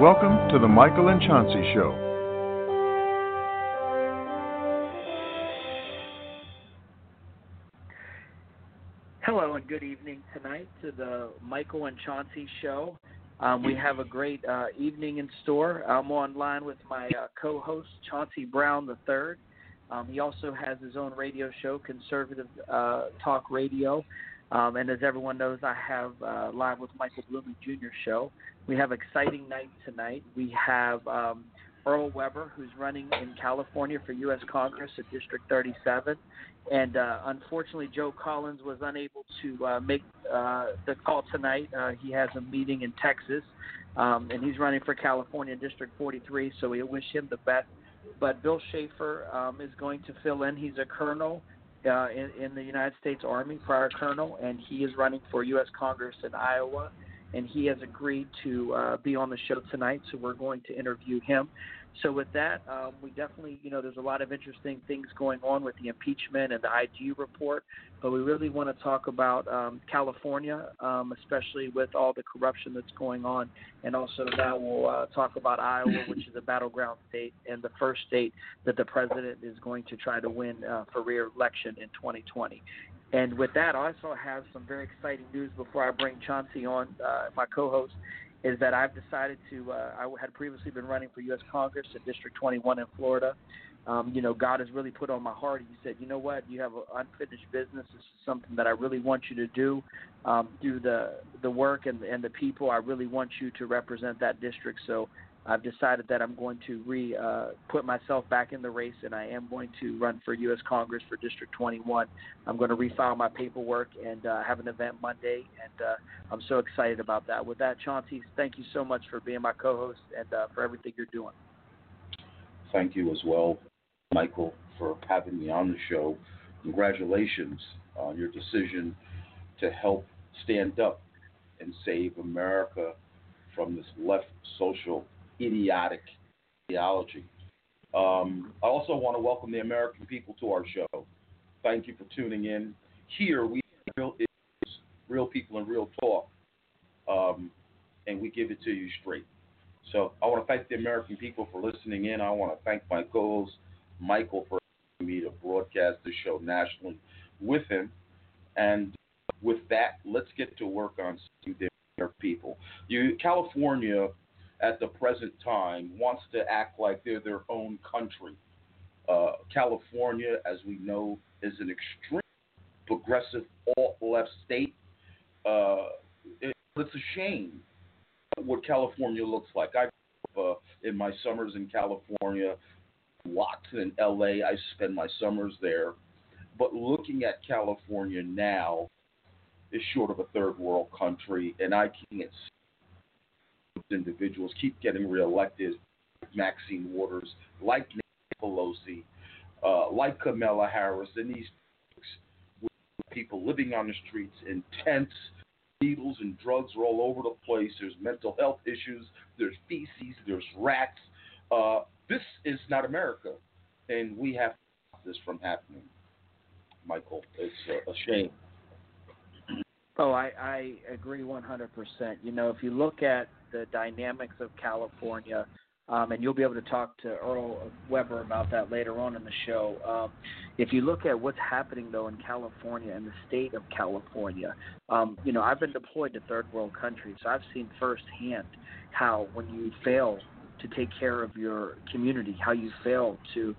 Welcome to the Michael and Chauncey Show. Hello and good evening tonight to the Michael and Chauncey Show. We have a great evening in store. I'm online with my co-host, Chauncey Brown III. He also has his own radio show, Conservative Talk Radio. And as everyone knows, I have Live with Michael Blooming Jr. show. We have an exciting night tonight. We have Errol Webber, who's running in California for U.S. Congress at District 37. And unfortunately, Joe Collins was unable to make the call tonight. He has a meeting in Texas, and he's running for California District 43, so we wish him the best. But Bill Schaefer is going to fill in. He's a colonel. In the United States Army, prior colonel, and he is running for U.S. Congress in Iowa, and he has agreed to be on the show tonight, so we're going to interview him. So with that, we definitely, there's a lot of interesting things going on with the impeachment and the IG report, but we really want to talk about California, especially with all the corruption that's going on, and also now we'll talk about Iowa, which is a battleground state and the first state that the president is going to try to win for re-election in 2020. And with that, I also have some very exciting news before I bring Chauncey on, my co-host, is that I've decided to I had previously been running for U.S. Congress in District 21 in Florida. God has really put on my heart. He said, you know what, you have an unfinished business. This is something that I really want you to do through the work and the people. I really want you to represent that district. So I've decided that I'm going to put myself back in the race, and I am going to run for U.S. Congress for District 21. I'm going to refile my paperwork and have an event Monday, and I'm so excited about that. With that, Chauncey, thank you so much for being my co-host and for everything you're doing. Thank you as well, Michael, for having me on the show. Congratulations on your decision to help stand up and save America from this left social idiotic ideology. I also want to welcome the American people to our show. Thank you for tuning in. Here we have real issues, real people, and real talk, and we give it to you straight. So I want to thank the American people for listening in. I want to thank my co-host, Michael, for allowing me to broadcast the show nationally with him. And with that, let's get to work on saving their people. California at the present time wants to act like they're their own country. California, as we know, is an extreme progressive alt-left state. It's a shame what California looks like. I grew up in my summers in California, lots in L.A. I spend my summers there. But looking at California now is short of a third world country, and I can't see individuals keep getting reelected, Maxine Waters, like Nancy Pelosi, like Kamala Harris, and these people living on the streets in tents. Needles and drugs are all over the place. There's mental health issues. There's feces. There's rats. This is not America, and we have to stop this from happening. Michael, it's a shame. Oh, I agree 100%. If you look at the dynamics of California, and you'll be able to talk to Errol Webber about that later on in the show. If you look at what's happening, though, in California and the state of California, I've been deployed to third world countries, so I've seen firsthand how when you fail to take care of your community, how you fail to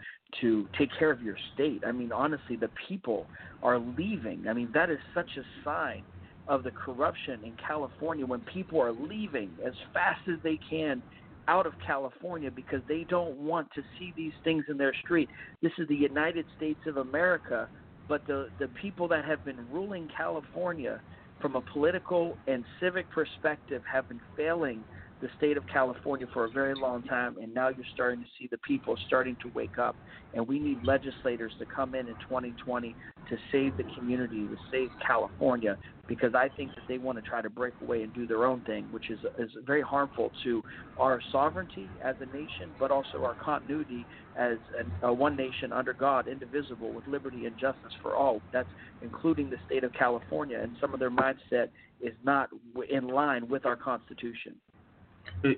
take care of your state. I mean, honestly, the people are leaving. I mean, that is such a sign of the corruption in California when people are leaving as fast as they can out of California because they don't want to see these things in their street. This is the United States of America, but the people that have been ruling California from a political and civic perspective have been failing the state of California for a very long time, and now you're starting to see the people starting to wake up, and we need legislators to come in 2020 to save the community, to save California, because I think that they want to try to break away and do their own thing, which is very harmful to our sovereignty as a nation, but also our continuity as a one nation under God, indivisible, with liberty and justice for all. That's including the state of California, and some of their mindset is not in line with our Constitution.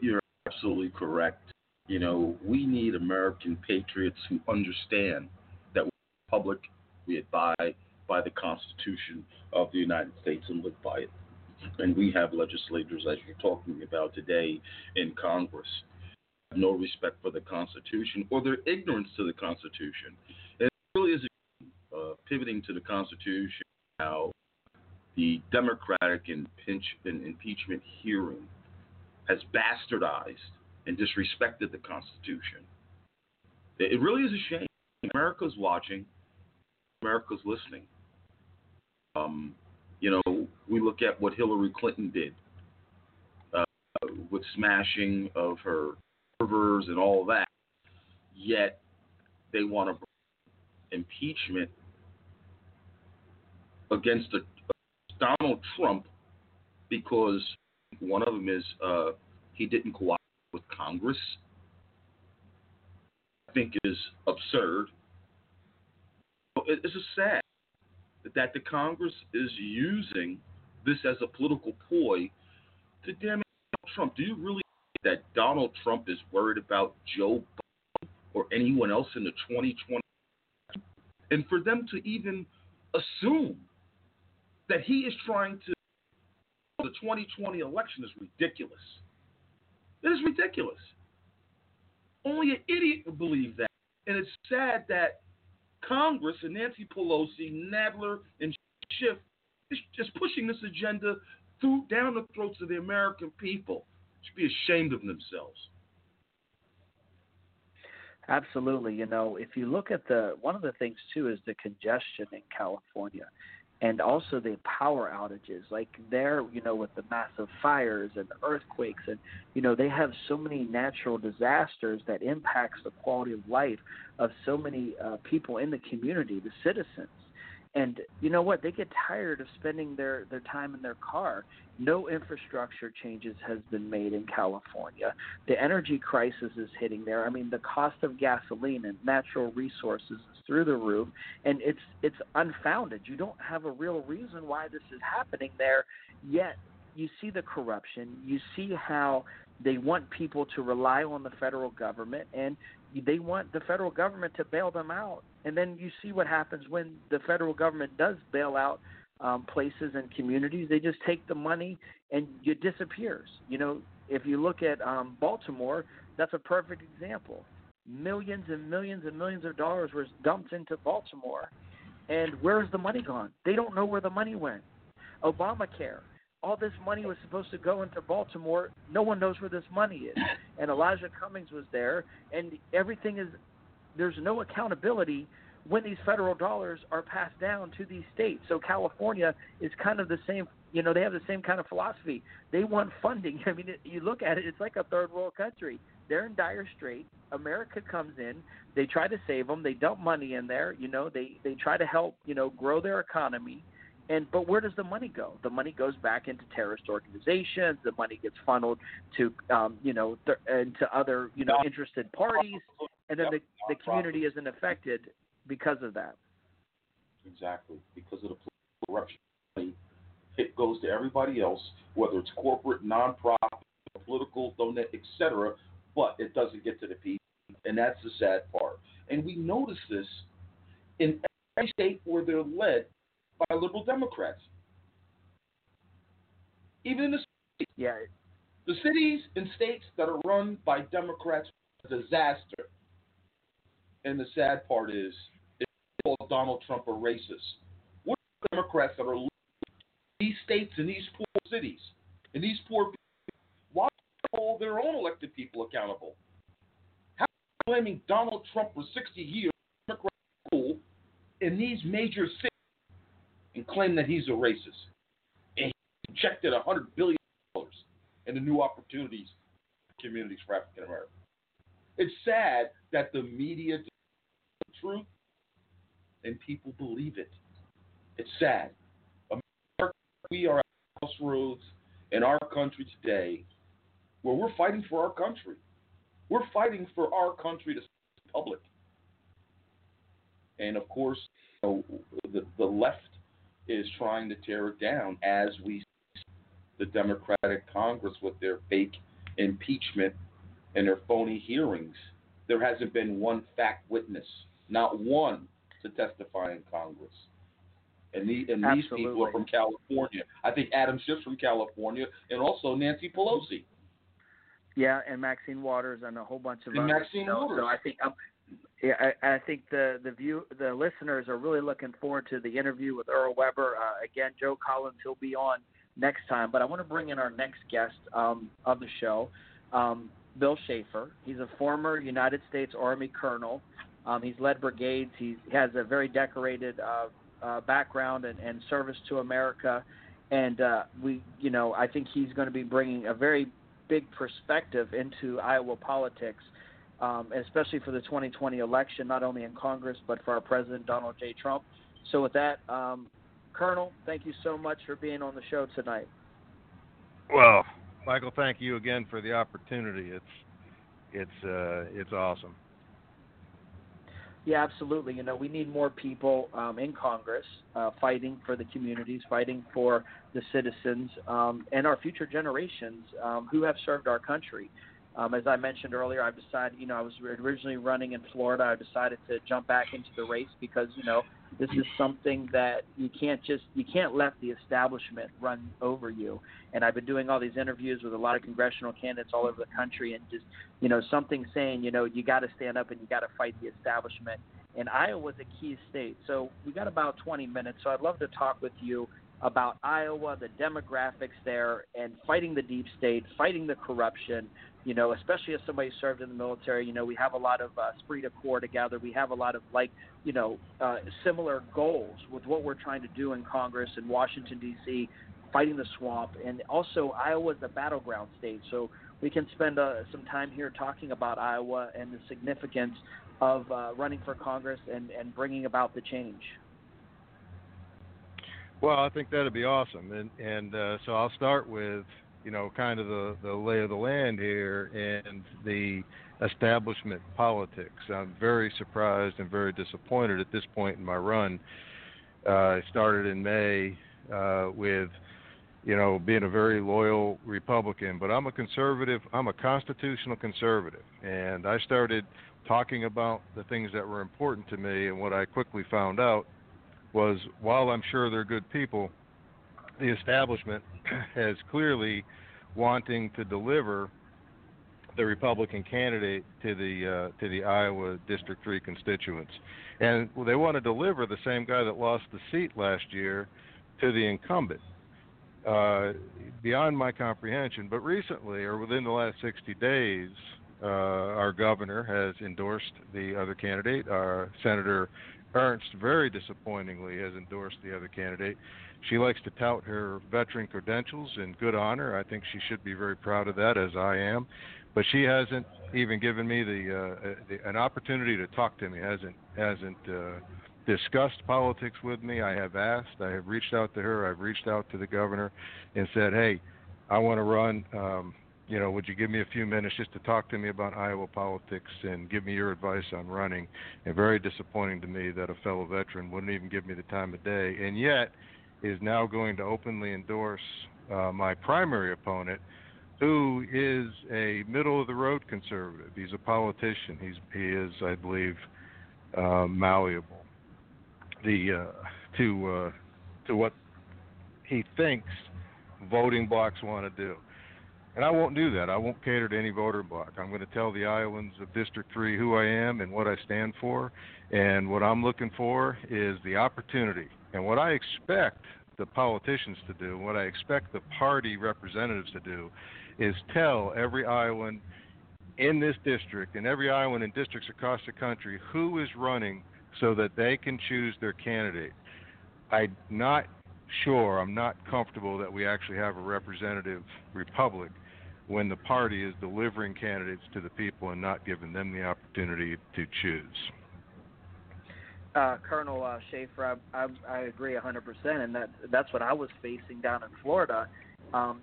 You're absolutely correct. You know, we need American patriots who understand that we're public, we abide by the Constitution of the United States and live by it. And we have legislators, as you're talking about today, in Congress, have no respect for the Constitution or their ignorance to the Constitution. It really is pivoting to the Constitution now. The Democratic impeachment hearing has bastardized and disrespected the Constitution. It really is a shame. America's watching. America's listening. You know, we look at what Hillary Clinton did with smashing of her servers and all that, yet they want to bring impeachment against Donald Trump because one of them is he didn't cooperate with Congress. I think is absurd. It's just sad that the Congress is using this as a political ploy to damn Donald Trump. Do you really think that Donald Trump is worried about Joe Biden or anyone else in the 2020? And for them to even assume that he is trying to the 2020 election is ridiculous. It is ridiculous. Only an idiot would believe that. And it's sad that Congress and Nancy Pelosi, Nadler, and Schiff is just pushing this agenda through down the throats of the American people. Should be ashamed of themselves. Absolutely. You know, if you look at one of the things too is the congestion in California, and also the power outages, like there, you know, with the massive fires and the earthquakes, and you know, they have so many natural disasters that impacts the quality of life of so many people in the community, the citizens. And you know what? They get tired of spending their time in their car. No infrastructure changes has been made in California. The energy crisis is hitting there. I mean, the cost of gasoline and natural resources is through the roof, and it's unfounded. You don't have a real reason why this is happening there, yet you see the corruption. You see how they want people to rely on the federal government, and they want the federal government to bail them out. And then you see what happens when the federal government does bail out places and communities. They just take the money and it disappears. You know, if you look at Baltimore, that's a perfect example. Millions and millions and millions of dollars were dumped into Baltimore. And where's the money gone? They don't know where the money went. Obamacare. All this money was supposed to go into Baltimore. No one knows where this money is. And Elijah Cummings was there, and everything is – there's no accountability when these federal dollars are passed down to these states. So California is kind of the same – you know, they have the same kind of philosophy. They want funding. I mean, you look at it, it's like a third world country. They're in dire straits. America comes in. They try to save them. They dump money in there. You know, they try to help, you know, grow their economy. But where does the money go? The money goes back into terrorist organizations. The money gets funneled to, into other, you know, interested parties, and then the community isn't affected because of that. Exactly, because of the corruption. It goes to everybody else, whether it's corporate, nonprofit, political, donate, etc. But it doesn't get to the people, and that's the sad part. And we notice this in every state where they're led by liberal Democrats. Even in the cities. Yeah. The cities and states that are run by Democrats are a disaster. And the sad part is, it's called Donald Trump a racist. What are the Democrats that are leading these states and these poor cities and these poor people? Why don't they hold their own elected people accountable? How are they blaming Donald Trump for 60 years Democrat rule in these major cities and claim that he's a racist? And he injected $100 billion into new opportunities for communities for African Americans. It's sad that the media doesn't know the truth and people believe it. It's sad. America, we are at crossroads in our country today where we're fighting for our country. We're fighting for our country to the public. And, of course, you know, the left is trying to tear it down, as we see the Democratic Congress with their fake impeachment and their phony hearings. There hasn't been one fact witness, not one, to testify in Congress. And these people are from California. I think Adam Schiff's from California, and also Nancy Pelosi. Yeah, and Maxine Waters and a whole bunch of others. Waters. So I think I think the listeners are really looking forward to the interview with Errol Webber. Again, Joe Collins, he'll be on next time. But I want to bring in our next guest of the show, Bill Schaefer. He's a former United States Army colonel. He's led brigades. He has a very decorated background and service to America. And I think he's going to be bringing a very big perspective into Iowa politics. Especially for the 2020 election, not only in Congress, but for our president, Donald J. Trump. So with that, Colonel, thank you so much for being on the show tonight. Well, Michael, thank you again for the opportunity. It's awesome. Yeah, absolutely. You know, we need more people in Congress fighting for the communities, fighting for the citizens and our future generations who have served our country. As I mentioned earlier, I've decided, I was originally running in Florida. I decided to jump back into the race because, this is something that you can't let the establishment run over you. And I've been doing all these interviews with a lot of congressional candidates all over the country and just, something saying, you got to stand up and you got to fight the establishment. And Iowa's a key state. So we got about 20 minutes. So I'd love to talk with you about Iowa, the demographics there, and fighting the deep state, fighting the corruption, especially if somebody served in the military. We have a lot of esprit de corps together. We have a lot of, similar goals with what we're trying to do in Congress in Washington, D.C., fighting the swamp. And also Iowa is the battleground state. So we can spend some time here talking about Iowa and the significance of running for Congress and bringing about the change. Well, I think that'd be awesome, and so I'll start with kind of the lay of the land here and the establishment politics. I'm very surprised and very disappointed at this point in my run. I started in May with being a very loyal Republican, but I'm a conservative. I'm a constitutional conservative, and I started talking about the things that were important to me, and what I quickly found out was, while I'm sure they're good people, the establishment has clearly wanting to deliver the Republican candidate to the Iowa District 3 constituents. And they want to deliver the same guy that lost the seat last year to the incumbent, beyond my comprehension. But recently, or within the last 60 days, our governor has endorsed the other candidate. Our Senator Ernst, very disappointingly, has endorsed the other candidate. She likes to tout her veteran credentials, and good on her. I think she should be very proud of that, as I am. But she hasn't even given me an opportunity to talk to me, hasn't discussed politics with me. I have asked. I have reached out to her. I've reached out to the governor and said, hey, I want to run. Would you give me a few minutes just to talk to me about Iowa politics and give me your advice on running? And very disappointing to me that a fellow veteran wouldn't even give me the time of day, and yet is now going to openly endorse my primary opponent, who is a middle-of-the-road conservative. He's a politician. He is, I believe, malleable to what he thinks voting blocs want to do. And I won't do that. I won't cater to any voter bloc. I'm going to tell the Iowans of District 3 who I am and what I stand for. And what I'm looking for is the opportunity. And what I expect the politicians to do, what I expect the party representatives to do, is tell every Iowan in this district and every Iowan in districts across the country who is running so that they can choose their candidate. I'm not comfortable that we actually have a representative republic when the party is delivering candidates to the people and not giving them the opportunity to choose. Colonel Schaefer, I agree 100%, and that's what I was facing down in Florida.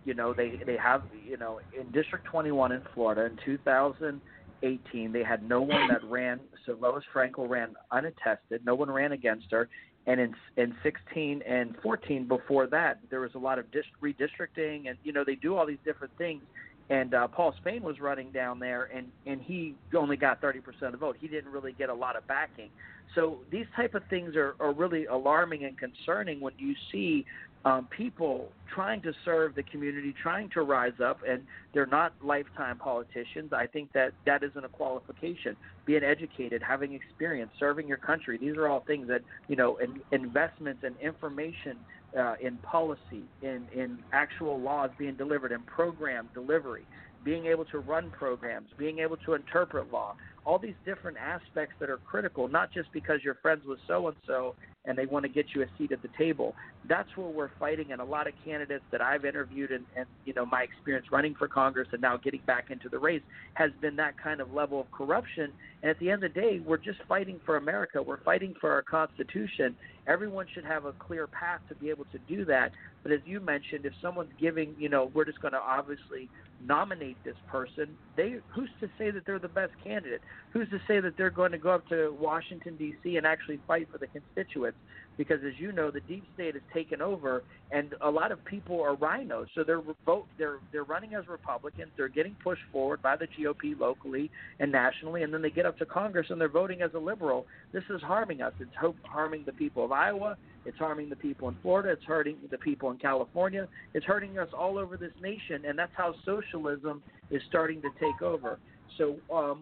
They have, in District 21 in Florida in 2018, they had no one that ran. So Lois Frankel ran unattested. No one ran against her. And in 16 and 14 before that, there was a lot of redistricting, and, they do all these different things. And Paul Spain was running down there, and he only got 30% of the vote. He didn't really get a lot of backing. So these type of things are really alarming and concerning when you see people trying to serve the community, trying to rise up, and they're not lifetime politicians. I think that isn't a qualification. Being educated, having experience, serving your country, these are all things that, investments and information in policy, in actual laws being delivered, in program delivery, being able to run programs, being able to interpret law, all these different aspects that are critical, not just because you're friends with so-and-so and they want to get you a seat at the table. That's where we're fighting, and a lot of candidates that I've interviewed and my experience running for Congress and now getting back into the race has been that kind of level of corruption. And at the end of the day, we're just fighting for America. We're fighting for our Constitution. Everyone should have a clear path to be able to do that. But as you mentioned, if someone's giving, we're just going to obviously nominate this person, who's to say that they're the best candidate? Who's to say that they're going to go up to Washington, D.C. and actually fight for the constituents? Because, as you know, the deep state has taken over, and a lot of people are rhinos. So they're running as Republicans. They're getting pushed forward by the GOP locally and nationally, and then they get up to Congress and they're voting as a liberal. This is harming us. It's harming the people of Iowa. It's harming the people in Florida. It's hurting the people in California. It's hurting us all over this nation, and that's how socialism is starting to take over. So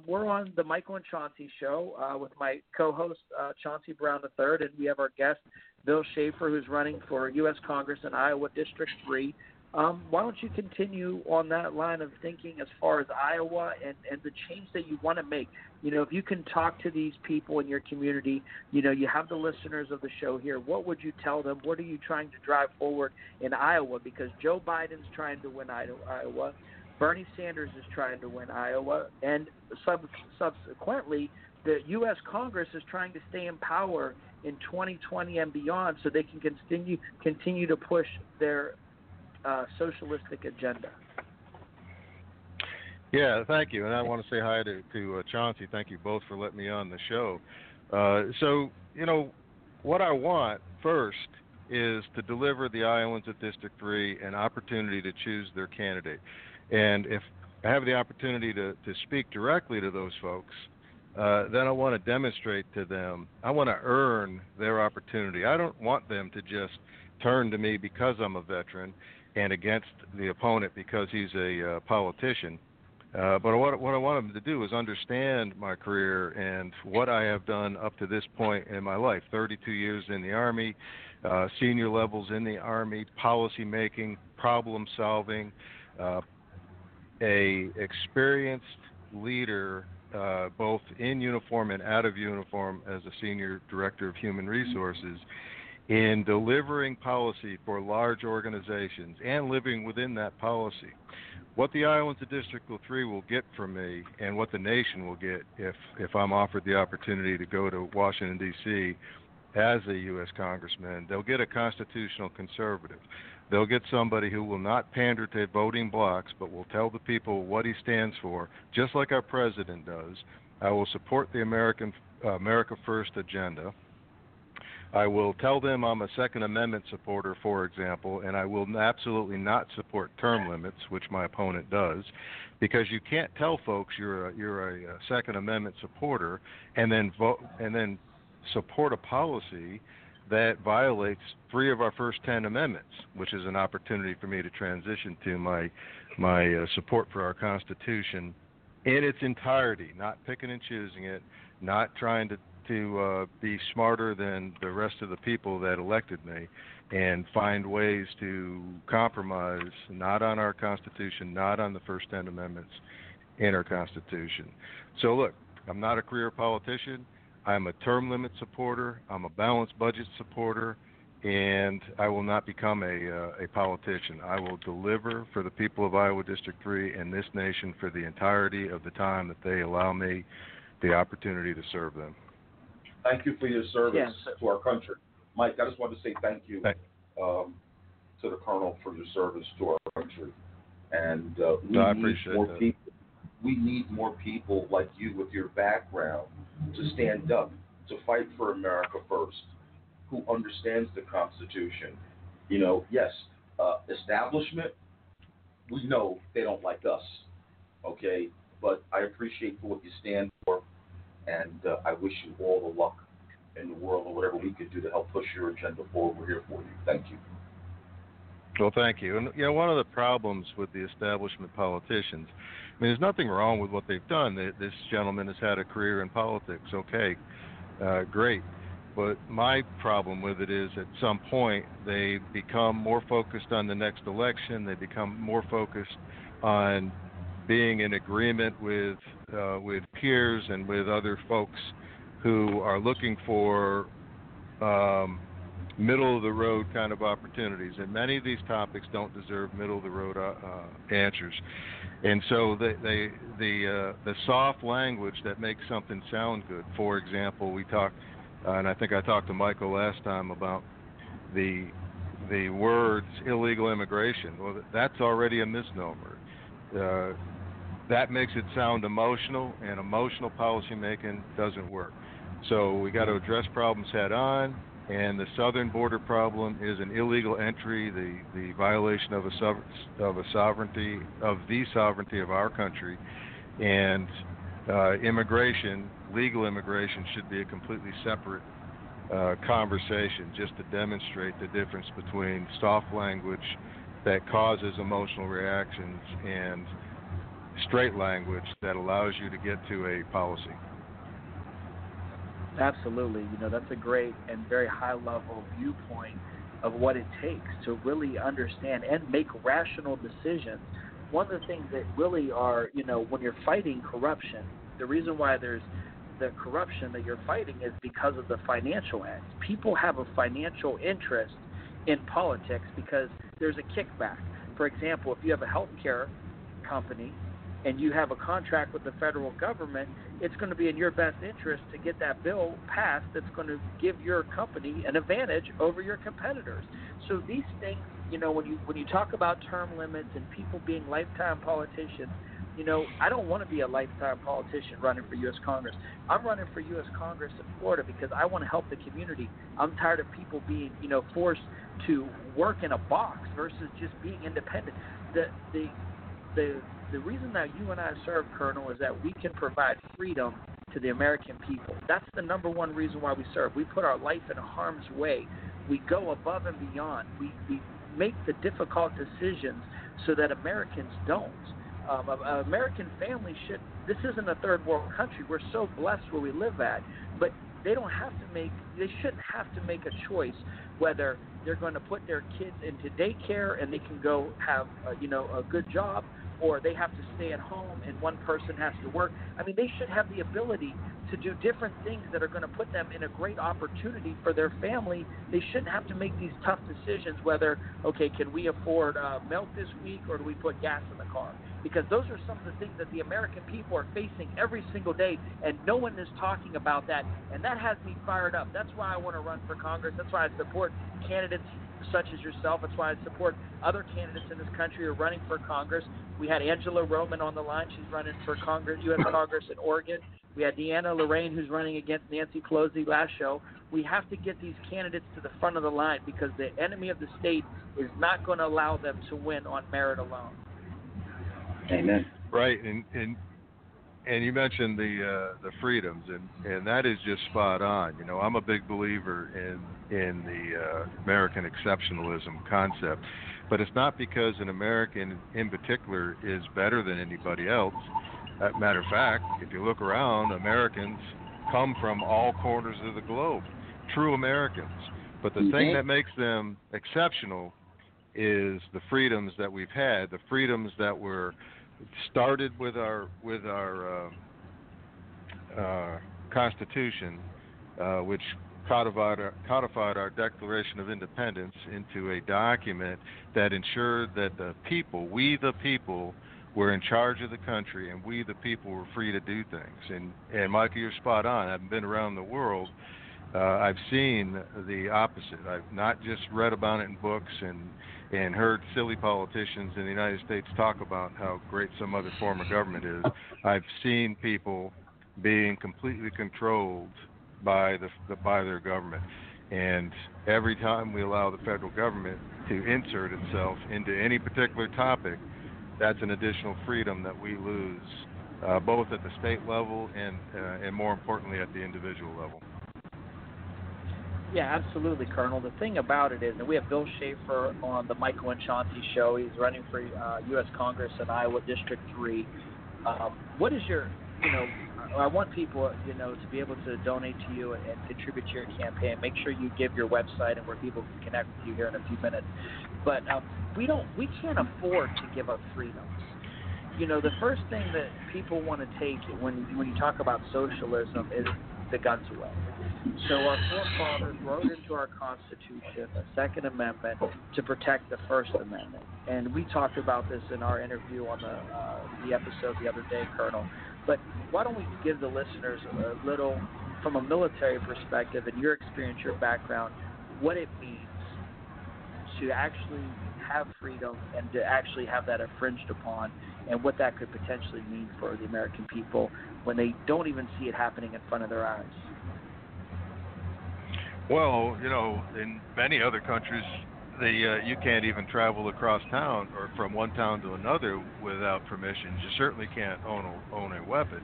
we're on the Michael and Chauncey show with my co-host, Chauncey Brown III, and we have our guest, Bill Schaefer, who's running for U.S. Congress in Iowa District 3. Why don't you continue on that line of thinking as far as Iowa and the change that you want to make? If you can talk to these people in your community, you have the listeners of the show here. What would you tell them? What are you trying to drive forward in Iowa? Because Joe Biden's trying to win Iowa. Bernie Sanders is trying to win Iowa, and subsequently, the U.S. Congress is trying to stay in power in 2020 and beyond, so they can continue to push their socialistic agenda. Yeah, thank you, and I want to say hi to Chauncey. Thank you both for letting me on the show. What I want first is to deliver the Iowans at District 3 an opportunity to choose their candidate. And if I have the opportunity to speak directly to those folks, then I want to demonstrate to them. I want to earn their opportunity. I don't want them to just turn to me because I'm a veteran and against the opponent because he's a politician. But what I want them to do is understand my career and what I have done up to this point in my life, 32 years in the Army, senior levels in the Army, policy making, problem solving, a experienced leader, both in uniform and out of uniform, as a senior director of human resources, in delivering policy for large organizations and living within that policy. What the Iowans of District 3 will get from me, and what the nation will get if I'm offered the opportunity to go to Washington, D.C. as a U.S. congressman, they'll get a constitutional conservative. They'll get somebody who will not pander to voting blocs, but will tell the people what he stands for, just like our president does. I will support the America First agenda. I will tell them I'm a Second Amendment supporter, for example, and I will absolutely not support term limits, which my opponent does, because you can't tell folks you're a Second Amendment supporter and then vote and then support a policy that violates three of our first 10 amendments, which is an opportunity for me to transition to my support for our Constitution in its entirety, not picking and choosing it, not trying to be smarter than the rest of the people that elected me and find ways to compromise, not on our Constitution, not on the first 10 amendments in our Constitution. So look, I'm not a career politician. I'm a term limit supporter, I'm a balanced budget supporter, and I will not become a politician. I will deliver for the people of Iowa District 3 and this nation for the entirety of the time that they allow me the opportunity to serve them. Thank you for your service to our country. Mike, I just wanted to say thank you to the Colonel for your service to our country. And we need more people like you with your background to stand up, to fight for America first, who understands the Constitution. You know, yes, establishment, we know they don't like us, okay? But I appreciate for what you stand for, and I wish you all the luck in the world or whatever we could do to help push your agenda forward. We're here for you. Thank you. Well, thank you. And, you know, one of the problems with the establishment politicians, I mean, there's nothing wrong with what they've done. This gentleman has had a career in politics. Okay, great. But my problem with it is at some point they become more focused on the next election. They become more focused on being in agreement with peers and with other folks who are looking for middle-of-the-road kind of opportunities. And many of these topics don't deserve middle-of-the-road answers. And so the soft language that makes something sound good. For example, we talked, and I think I talked to Michael last time about the words illegal immigration. Well, that's already a misnomer. That makes it sound emotional, and emotional policymaking doesn't work. So we got to address problems head-on, and the southern border problem is an illegal entry, the violation of the sovereignty of our country, and immigration, legal immigration, should be a completely separate conversation, just to demonstrate the difference between soft language that causes emotional reactions and straight language that allows you to get to a policy. Absolutely. You know, that's a great and very high-level viewpoint of what it takes to really understand and make rational decisions. One of the things that really are, you know, when you're fighting corruption, the reason why there's the corruption that you're fighting is because of the financial act. People have a financial interest in politics because there's a kickback. For example, if you have a healthcare company and you have a contract with the federal government, it's going to be in your best interest to get that bill passed that's going to give your company an advantage over your competitors. So these things, you know, when you talk about term limits and people being lifetime politicians, you know, I don't want to be a lifetime politician running for U.S. Congress. I'm running for U.S. Congress in Florida because I want to help the community. I'm tired of people being, you know, forced to work in a box versus just being independent. The reason that you and I serve, Colonel, is that we can provide freedom to the American people. That's the number one reason why we serve. We put our life in harm's way. We go above and beyond. We make the difficult decisions so that Americans don't. An American family should – this isn't a third world country. We're so blessed where we live at. But they don't have to make – they shouldn't have to make a choice whether they're going to put their kids into daycare and they can go have, you know, a good job, or they have to stay at home and one person has to work. I mean, they should have the ability to do different things that are going to put them in a great opportunity for their family. They shouldn't have to make these tough decisions whether, okay, can we afford milk this week, or do we put gas in the car? Because those are some of the things that the American people are facing every single day, and no one is talking about that. And that has me fired up. That's why I want to run for Congress. That's why I support candidates such as yourself. That's why I support other candidates in this country who are running for Congress. We had Angela Roman on the line. She's running for Congress, U.S. Congress in Oregon. We had Deanna Lorraine, who's running against Nancy Pelosi last show. We have to get these candidates to the front of the line because the enemy of the state is not going to allow them to win on merit alone. Amen. Right, and you mentioned the freedoms, and that is just spot on. You know, I'm a big believer in the American exceptionalism concept, but it's not because an American in particular is better than anybody else. As a matter of fact, if you look around, Americans come from all corners of the globe, true Americans. But the thing that makes them exceptional is the freedoms that we've had, the freedoms that were started with our Constitution, which codified our Declaration of Independence into a document that ensured that the people, we the people, We're in charge of the country, and we, the people, were free to do things. And Michael, you're spot on. I've been around the world. I've seen the opposite. I've not just read about it in books and heard silly politicians in the United States talk about how great some other form of government is. I've seen people being completely controlled by by their government. And every time we allow the federal government to insert itself into any particular topic, that's an additional freedom that we lose, both at the state level and more importantly at the individual level. Yeah, absolutely, Colonel. The thing about it is that we have Bill Schaefer on the Michael and Chauncey show. He's running for U.S. Congress in Iowa District 3. What is your, I want people, to be able to donate to you and contribute to your campaign. Make sure you give your website and where people can connect with you here in a few minutes. But we can't afford to give up freedoms. The first thing that people want to take when you talk about socialism is the guns away. So our forefathers wrote into our Constitution the Second Amendment to protect the First Amendment. And we talked about this in our interview on the episode the other day, Colonel. But why don't we give the listeners a little, from a military perspective and your experience, your background, what it means to actually have freedom and to actually have that infringed upon, and what that could potentially mean for the American people when they don't even see it happening in front of their eyes. Well, in many other countries, you can't even travel across town or from one town to another without permission. You certainly can't own a weapon.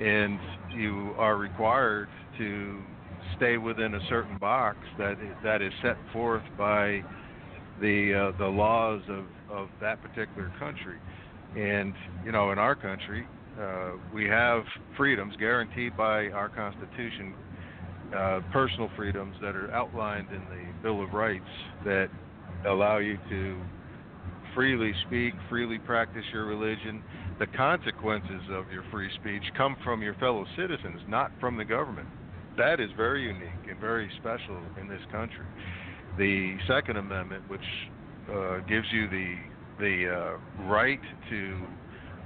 And you are required to stay within a certain box that is set forth by the laws of that particular country. And, in our country, we have freedoms guaranteed by our Constitution, personal freedoms that are outlined in the Bill of Rights that allow you to freely speak, freely practice your religion. The consequences of your free speech come from your fellow citizens, not from the government. That is very unique and very special in this country. The Second Amendment, which gives you the right to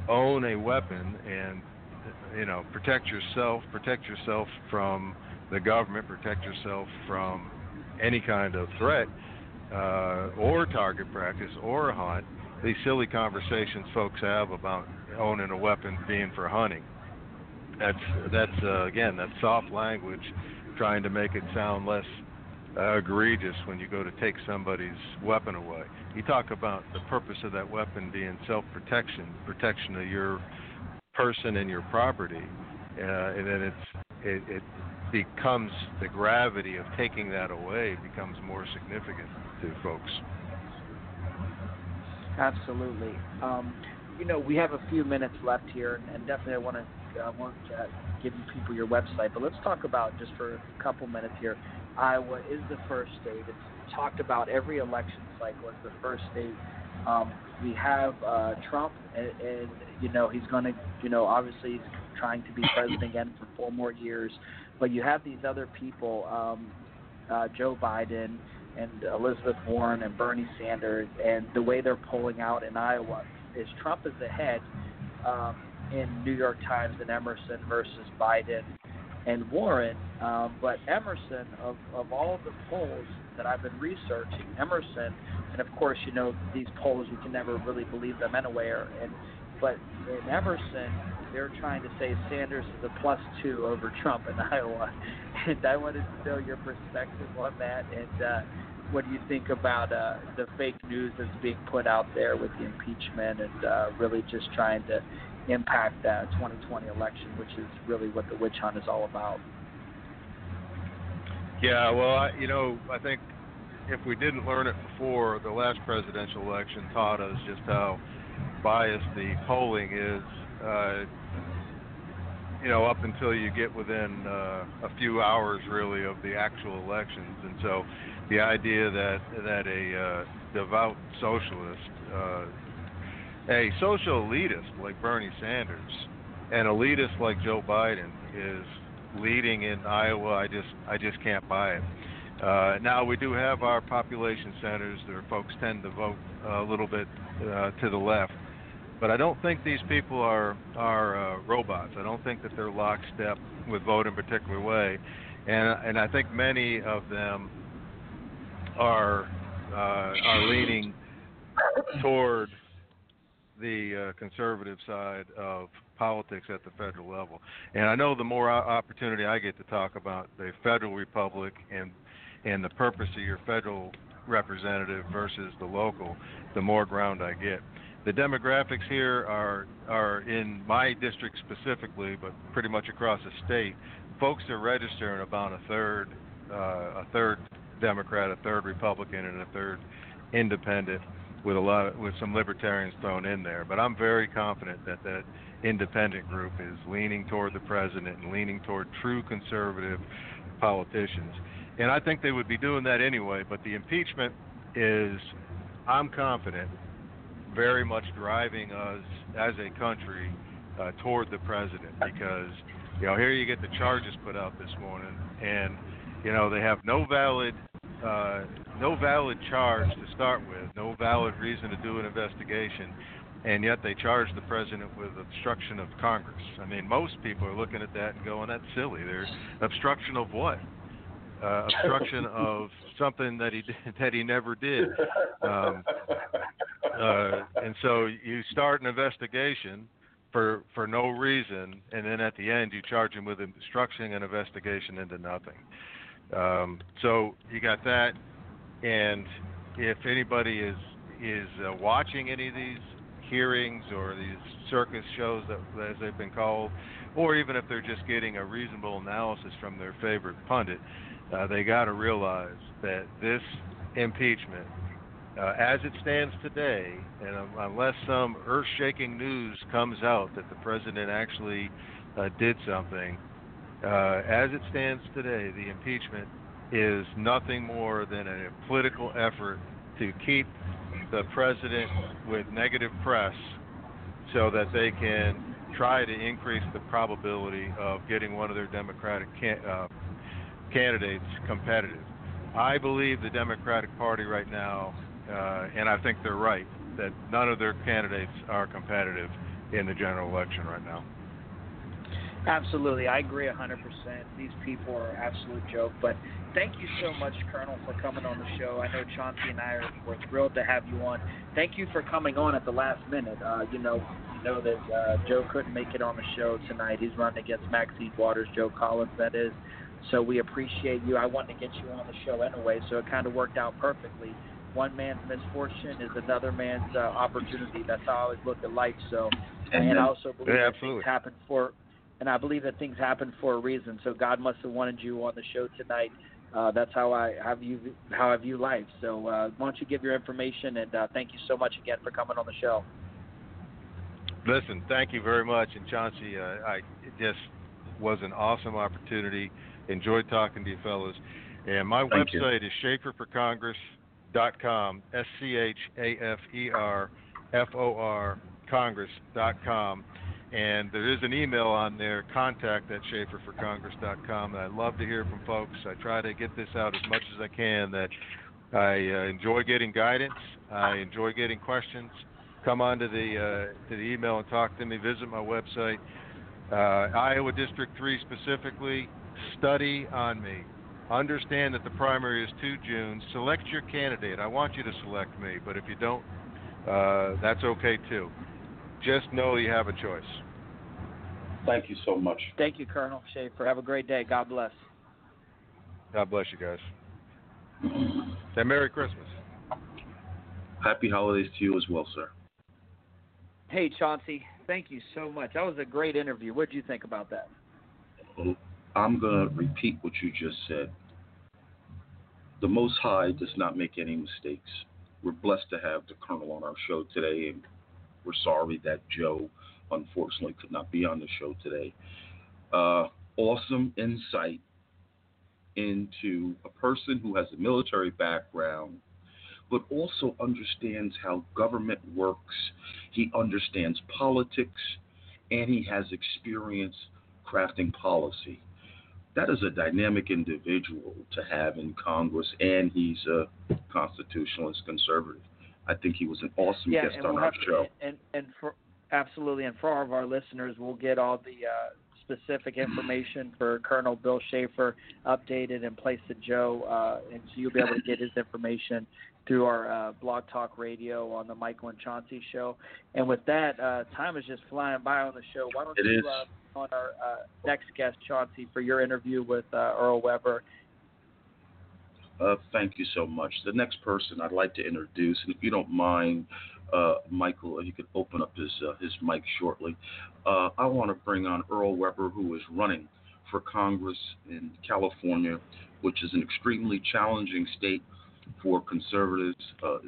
own a weapon and protect yourself from the government, protect yourself from any kind of threat or target practice or hunt. These silly conversations folks have about owning a weapon being for hunting, that's soft language, trying to make it sound less egregious when you go to take somebody's weapon away. You talk about the purpose of that weapon being self-protection, protection of your person and your property, and then it becomes, the gravity of taking that away becomes more significant to folks. Absolutely. We have a few minutes left here, and definitely I want to give people your website, but let's talk about, just for a couple minutes here, Iowa is the first state. It's talked about every election cycle as the first state. We have Trump, and he's going to, obviously he's trying to be president again for 4 more years. But you have these other people, Joe Biden and Elizabeth Warren and Bernie Sanders, and the way they're polling out in Iowa is Trump is ahead in New York Times and Emerson versus Biden and Warren. But Emerson, of all the polls that I've been researching, Emerson, and of course, these polls, you can never really believe them anywhere. But in Emerson, they're trying to say Sanders is a +2 over Trump in Iowa. And I wanted to know your perspective on that. And what do you think about the fake news that's being put out there with the impeachment and really just trying to impact that 2020 election, which is really what the witch hunt is all about? Yeah, well, I think if we didn't learn it before, the last presidential election taught us just how biased the polling is, up until you get within a few hours, really, of the actual elections. And so the idea that a devout socialist, a social elitist like Bernie Sanders, an elitist like Joe Biden is leading in Iowa, I just can't buy it. Now, we do have our population centers where folks tend to vote a little bit to the left. But I don't think these people are robots. I don't think that they're lockstep with vote in a particular way. And I think many of them are leaning toward the conservative side of politics at the federal level. And I know the more opportunity I get to talk about the federal republic and the purpose of your federal representative versus the local, the more ground I get. The demographics here are in my district specifically, but pretty much across the state. Folks are registering about a third Democrat, a third Republican, and a third independent, with some libertarians thrown in there. But I'm very confident that that independent group is leaning toward the president and leaning toward true conservative politicians. And I think they would be doing that anyway, but the impeachment is, I'm confident, very much driving us as a country toward the president, because, you know, here you get the charges put out this morning, and, you know, they have no valid charge to start with, no valid reason to do an investigation, and yet they charge the president with obstruction of Congress. I mean, most people are looking at that and going, that's silly. They're obstruction of what? Obstruction of something that he never did. And so you start an investigation for no reason, and then at the end you charge him with obstructing an investigation into nothing. So you got that, and if anybody is watching any of these hearings or these circus shows, that, as they've been called, or even if they're just getting a reasonable analysis from their favorite pundit, they got to realize that this impeachment, as it stands today, and unless some earth-shaking news comes out that the president actually did something, as it stands today, the impeachment is nothing more than a political effort to keep the president with negative press so that they can try to increase the probability of getting one of their Democratic candidates competitive. I believe the Democratic Party right now, and I think they're right, that none of their candidates are competitive in the general election right now. Absolutely. I agree 100%. These people are an absolute joke. But thank you so much, Colonel, for coming on the show. I know Chauncey and I were thrilled to have you on. Thank you for coming on at the last minute. You know that Joe couldn't make it on the show tonight. He's running against Maxine Waters, Joe Collins, that is. So we appreciate you. I wanted to get you on the show anyway, so it kind of worked out perfectly. One man's misfortune is another man's opportunity. That's how I always look at life. So, and I also believe that things happen for... And I believe that things happen for a reason. So God must have wanted you on the show tonight. That's how I view life. So why don't you give your information, and thank you so much again for coming on the show. Listen, thank you very much. And Chauncey, it was an awesome opportunity. Enjoyed talking to you fellas. And my website is schaeferforcongress.com, schaeferforcongress.com. And there is an email on there, contact@schaeferforcongress.com. And I love to hear from folks. I try to get this out as much as I can. That I enjoy getting guidance. I enjoy getting questions. Come on to the email and talk to me. Visit my website. Iowa District 3 specifically, study on me. Understand that the primary is 2 June. Select your candidate. I want you to select me, but if you don't, that's okay too. Just know you have a choice. Thank you so much. Thank you, Colonel Schaefer. Have a great day. God bless. God bless you guys. And Merry Christmas. Happy holidays to you as well, sir. Hey, Chauncey, thank you so much. That was a great interview. What did you think about that? I'm going to repeat what you just said. The Most High does not make any mistakes. We're blessed to have the Colonel on our show today, and we're sorry that Joe, unfortunately, could not be on the show today. Awesome insight into a person who has a military background, but also understands how government works. He understands politics, and he has experience crafting policy. That is a dynamic individual to have in Congress, and he's a constitutionalist conservative. I think he was an awesome guest on our show. And, and, and for absolutely, and for all of our listeners, we'll get all the specific information for Colonel Bill Schaefer updated and placed to Joe, and so you'll be able to get his information through our Blog Talk Radio on the Michael and Chauncey Show. And with that, time is just flying by on the show. Why don't you on our next guest, Chauncey, for your interview with Errol Webber. Thank you so much. The next person I'd like to introduce, and if you don't mind, Michael, you could open up his mic shortly. I want to bring on Errol Webber, who is running for Congress in California, which is an extremely challenging state for conservatives.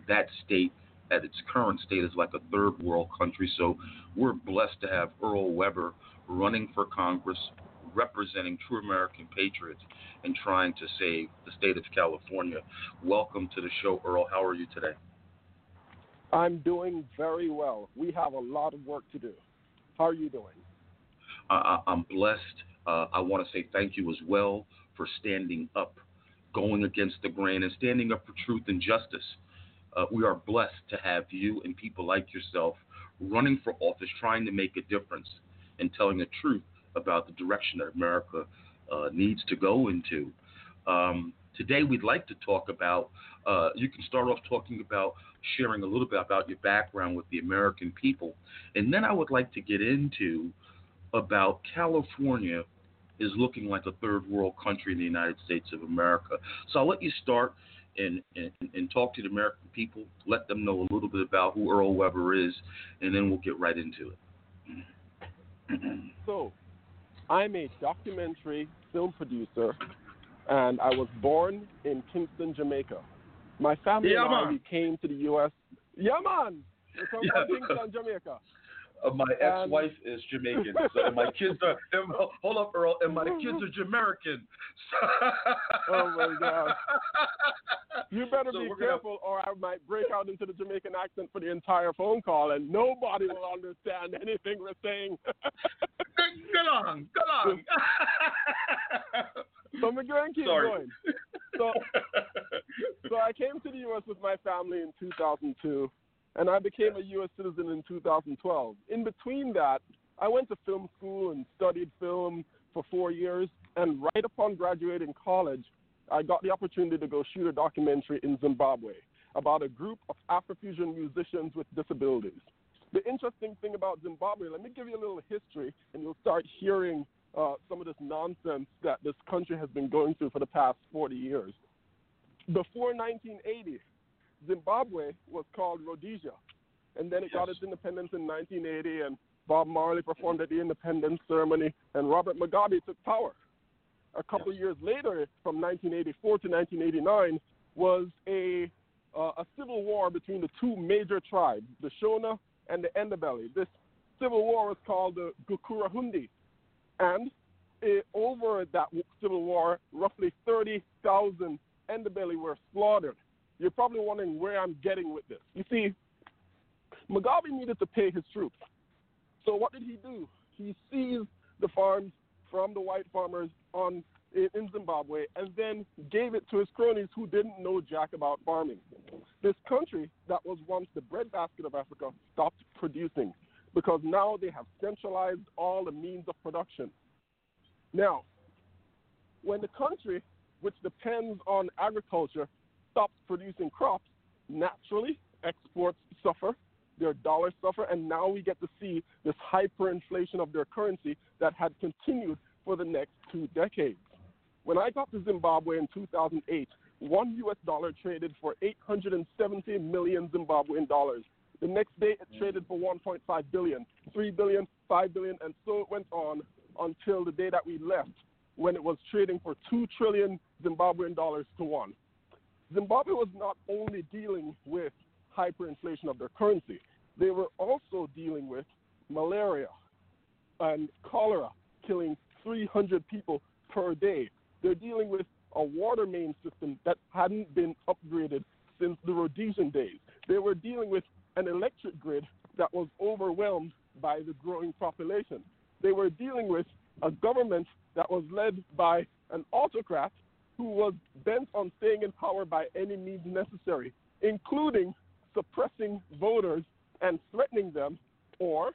That state, at its current state, is like a third world country. So we're blessed to have Errol Webber running for Congress, representing true American patriots and trying to save the state of California. Welcome to the show, Errol. How are you today? I'm doing very well. We have a lot of work to do. How are you doing? I'm blessed. I want to say thank you as well for standing up, going against the grain, and standing up for truth and justice. We are blessed to have you and people like yourself running for office, trying to make a difference and telling the truth about the direction that America needs to go into. Today we'd like to talk about, you can start off talking about sharing a little bit about your background with the American people. And then I would like to get into about California is looking like a third world country in the United States of America. So I'll let you start and talk to the American people, let them know a little bit about who Errol Webber is, and then we'll get right into it. So I'm a documentary film producer, and I was born in Kingston, Jamaica. My family and I came to the U.S. From Kingston, Jamaica. My ex-wife is Jamaican, so my kids are. Hold up, Errol. And my kids are Jamaican. Oh my God! You better be careful, or I might break out into the Jamaican accent for the entire phone call, and nobody will understand anything we're saying. Go on. So we're going to keep going. So I came to the U.S. with my family in 2002. And I became a U.S. citizen in 2012. In between that, I went to film school and studied film for 4 years. And right upon graduating college, I got the opportunity to go shoot a documentary in Zimbabwe about a group of Afrofusion musicians with disabilities. The interesting thing about Zimbabwe, let me give you a little history, and you'll start hearing some of this nonsense that this country has been going through for the past 40 years. Before 1980, Zimbabwe was called Rhodesia, and then it got its independence in 1980, and Bob Marley performed at the independence ceremony, and Robert Mugabe took power. A couple of years later, from 1984 to 1989, was a civil war between the two major tribes, the Shona and the Ndebele. This civil war was called the Gukurahundi, and over that civil war, roughly 30,000 Ndebele were slaughtered. You're probably wondering where I'm getting with this. You see, Mugabe needed to pay his troops. So what did he do? He seized the farms from the white farmers in Zimbabwe and then gave it to his cronies who didn't know jack about farming. This country that was once the breadbasket of Africa stopped producing because now they have centralized all the means of production. Now, when the country, which depends on agriculture, stops producing crops, naturally exports suffer, their dollars suffer, and now we get to see this hyperinflation of their currency that had continued for the next 2 decades. When I got to Zimbabwe in 2008, one U.S. dollar traded for 870 million Zimbabwean dollars. The next day, it traded for 1.5 billion, 3 billion, 5 billion, and so it went on until the day that we left, when it was trading for 2 trillion Zimbabwean dollars to 1. Zimbabwe was not only dealing with hyperinflation of their currency, they were also dealing with malaria and cholera, killing 300 people per day. They're dealing with a water main system that hadn't been upgraded since the Rhodesian days. They were dealing with an electric grid that was overwhelmed by the growing population. They were dealing with a government that was led by an autocrat who was bent on staying in power by any means necessary, including suppressing voters and threatening them or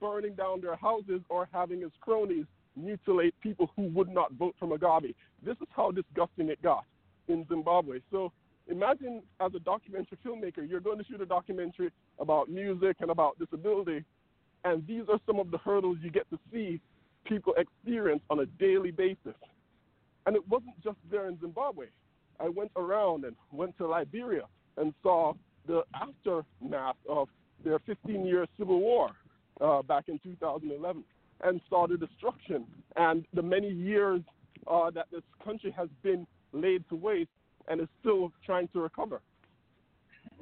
burning down their houses or having his cronies mutilate people who would not vote for Mugabe. This is how disgusting it got in Zimbabwe. So imagine, as a documentary filmmaker, you're going to shoot a documentary about music and about disability, and these are some of the hurdles you get to see people experience on a daily basis. And it wasn't just there in Zimbabwe. I went around and went to Liberia and saw the aftermath of their 15-year civil war back in 2011, and saw the destruction and the many years that this country has been laid to waste and is still trying to recover.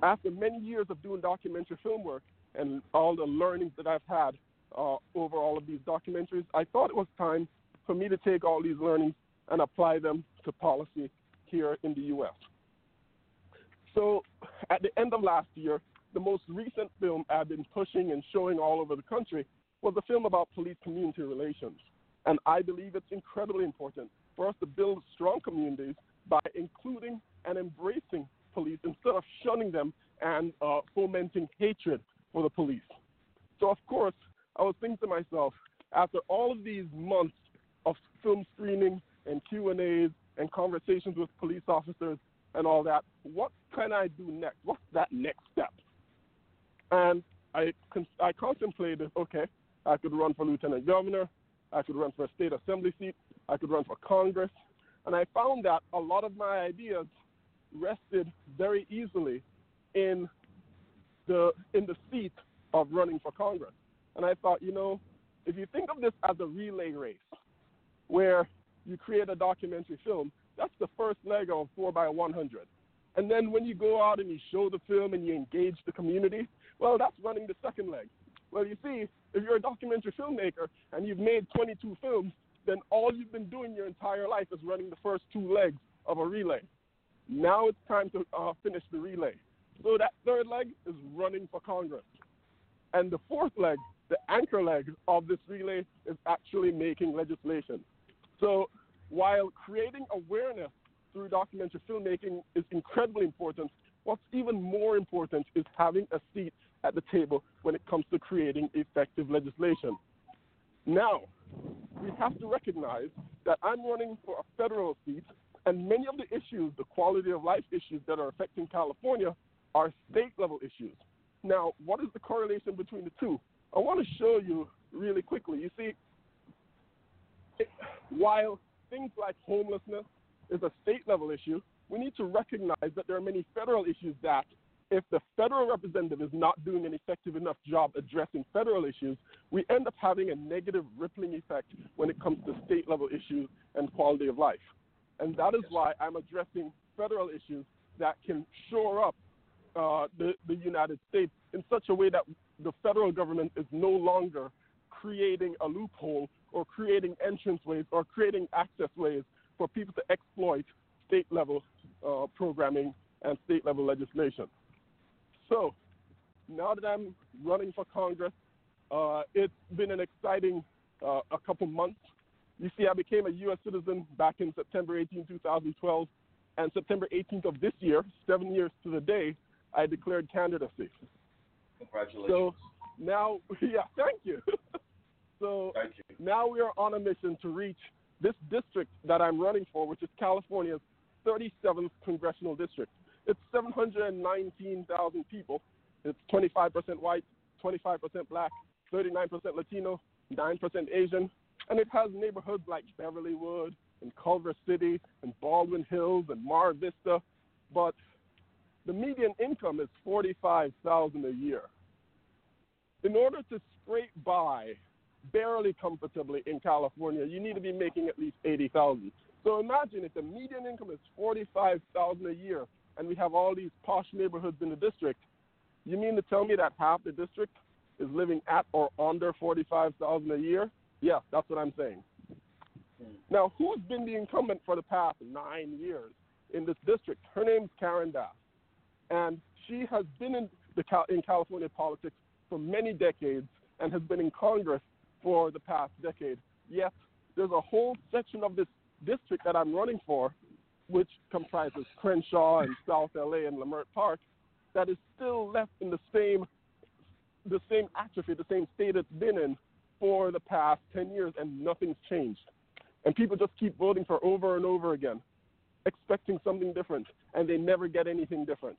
After many years of doing documentary film work and all the learnings that I've had over all of these documentaries, I thought it was time for me to take all these learnings and apply them to policy here in the U.S. So at the end of last year, the most recent film I've been pushing and showing all over the country was a film about police-community relations. And I believe it's incredibly important for us to build strong communities by including and embracing police instead of shunning them and fomenting hatred for the police. So, of course, I was thinking to myself, after all of these months of film screening and Q&As and conversations with police officers and all that, what can I do next? What's that next step? And I contemplated, okay, I could run for lieutenant governor, I could run for a state assembly seat, I could run for Congress. And I found that a lot of my ideas rested very easily in the seat of running for Congress. And I thought, you know, if you think of this as a relay race where you create a documentary film, that's the first leg of 4x100. And then when you go out and you show the film and you engage the community, well, that's running the second leg. Well, you see, if you're a documentary filmmaker and you've made 22 films, then all you've been doing your entire life is running the first two legs of a relay. Now it's time to finish the relay. So that third leg is running for Congress. And the fourth leg, the anchor leg of this relay, is actually making legislation. So while creating awareness through documentary filmmaking is incredibly important, what's even more important is having a seat at the table when it comes to creating effective legislation. Now, we have to recognize that I'm running for a federal seat, and many of the issues, the quality of life issues that are affecting California, are state-level issues. Now, what is the correlation between the two? I want to show you really quickly. You see, while things like homelessness is a state-level issue, we need to recognize that there are many federal issues that, if the federal representative is not doing an effective enough job addressing federal issues, we end up having a negative rippling effect when it comes to state-level issues and quality of life. And that is why I'm addressing federal issues that can shore up the United States in such a way that the federal government is no longer creating a loophole or creating entranceways or creating access ways for people to exploit state-level programming and state-level legislation. So now that I'm running for Congress, it's been an exciting a couple months. You see, I became a U.S. citizen back in September 18, 2012, and September 18th of this year, 7 years to the day, I declared candidacy. Congratulations. So now, yeah, thank you. So thank you. Now we are on a mission to reach this district that I'm running for, which is California's 37th congressional district. It's 719,000 people. It's 25% white, 25% black, 39% Latino, 9% Asian. And it has neighborhoods like Beverlywood and Culver City and Baldwin Hills and Mar Vista. But the median income is $45,000 a year. In order to scrape by barely comfortably in California, you need to be making at least $80,000. So imagine if the median income is $45,000 a year, and we have all these posh neighborhoods in the district, you mean to tell me that half the district is living at or under $45,000 a year? Yeah, that's what I'm saying. Now, who's been the incumbent for the past 9 years in this district? Her name's Karen Bass, and she has been in California politics for many decades and has been in Congress for the past decade. Yet, there's a whole section of this district that I'm running for, which comprises Crenshaw and South LA and Leimert Park, that is still left in the same the same atrophy, the same state it's been in for the past 10 years, and nothing's changed. And people just keep voting for over and over again, expecting something different, and they never get anything different.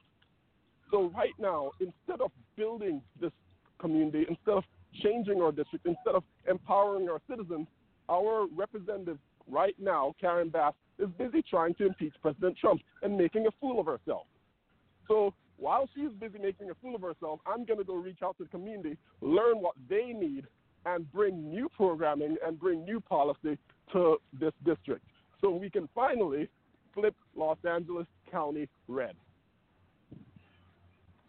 So right now, instead of building this community, instead of changing our district, instead of empowering our citizens, our representative right now, Karen Bass, is busy trying to impeach President Trump and making a fool of herself. So while she's busy making a fool of herself, I'm going to go reach out to the community, learn what they need, and bring new programming and bring new policy to this district so we can finally flip Los Angeles County red.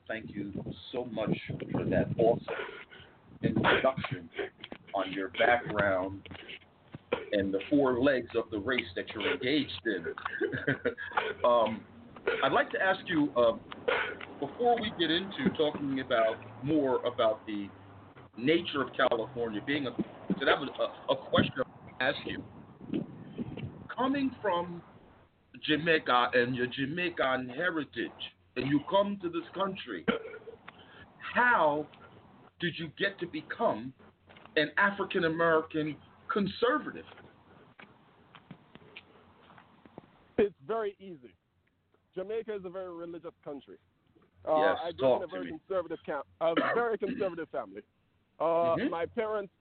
Thank you so much for that awesome introduction on your background and the four legs of the race that you're engaged in. I'd like to ask you, before we get into talking about more about the nature of California, so that was a question I asked you. Coming from Jamaica and your Jamaican heritage, and you come to this country, how did you get to become an African-American conservative? It's very easy. Jamaica is a very religious country. Yes, I grew up in a very conservative camp, a very conservative family. My parents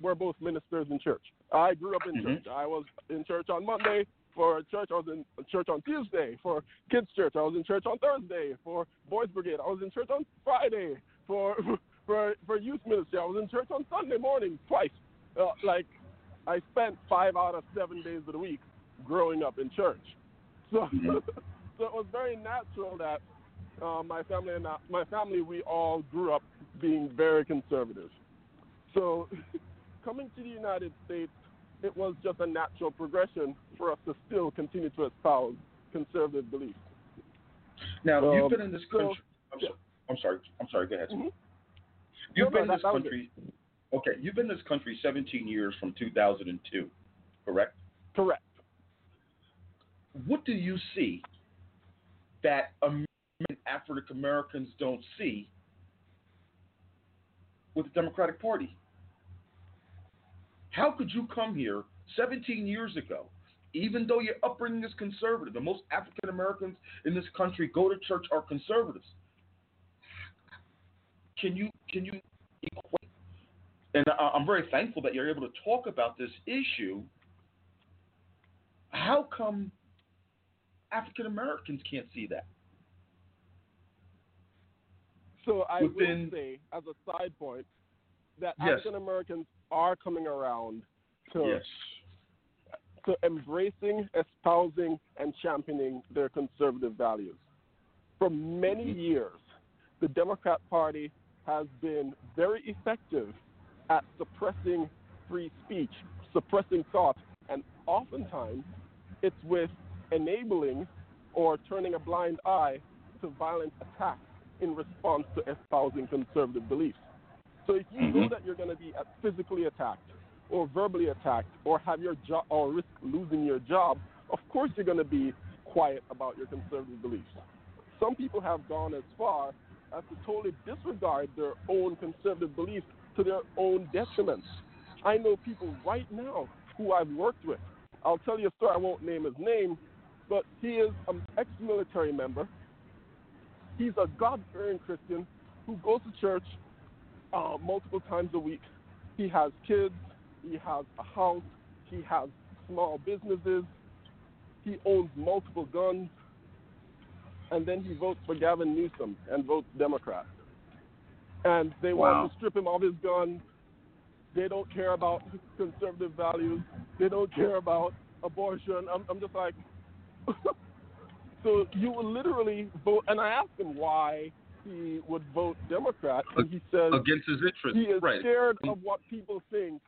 were both ministers in church. I grew up in church. I was in church on Monday for church. I was in church on Tuesday for kids' church. I was in church on Thursday for Boys Brigade. I was in church on Friday for youth ministry. I was in church on Sunday morning twice. I spent 5 out of 7 days of the week growing up in church. So it was very natural that my family, we all grew up being very conservative. So coming to the United States, it was just a natural progression for us to still continue to espouse conservative beliefs. Now, you've been in this country. I'm sorry. Go ahead. You've been in this country 17 years from 2002, correct? Correct. What do you see that African Americans don't see with the Democratic Party? How could you come here 17 years ago, even though your upbringing is conservative, and most African Americans in this country go to church are conservatives? Can you equate? And I'm very thankful that you're able to talk about this issue. How come African Americans can't see that? So I will say, as a side point, that African Americans are coming around to embracing, espousing, and championing their conservative values. For many years, the Democrat Party has been very effective at suppressing free speech, suppressing thought, and oftentimes it's with enabling or turning a blind eye to violent attacks in response to espousing conservative beliefs. So if you know that you're going to be physically attacked or verbally attacked or have your job or risk losing your job, of course you're going to be quiet about your conservative beliefs. Some people have gone as far as to totally disregard their own conservative beliefs to their own detriment. I know people right now who I've worked with. I'll tell you a story. I won't name his name, but he is an ex-military member. He's a God-fearing Christian who goes to church multiple times a week. He has kids. He has a house. He has small businesses. He owns multiple guns. And then he votes for Gavin Newsom and votes Democrat. And they want to strip him of his guns. They don't care about conservative values. They don't care about abortion. I'm just like... So you will literally vote, and I asked him why he would vote Democrat, and he says against his interest. He is scared of what people think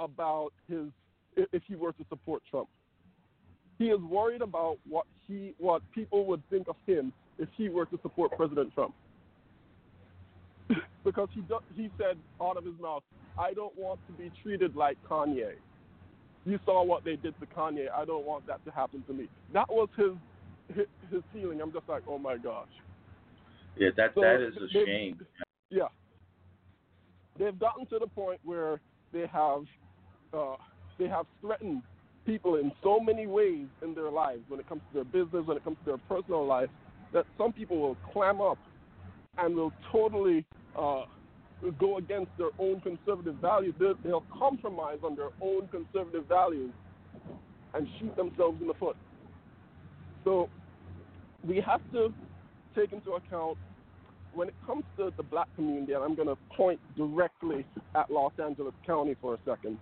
about his if he were to support Trump. He is worried about what people would think of him if he were to support President Trump, because he said out of his mouth, "I don't want to be treated like Kanye. You saw what they did to Kanye. I don't want that to happen to me." That was his feeling. I'm just like, oh my gosh. Yeah, that is a shame. Yeah. they've gotten to the point where they have threatened people in so many ways in their lives, when it comes to their business, when it comes to their personal life, that some people will clam up and will totally go against their own conservative values. They'll compromise on their own conservative values and shoot themselves in the foot. So we have to take into account, when it comes to the black community, and I'm going to point directly at Los Angeles County for a second,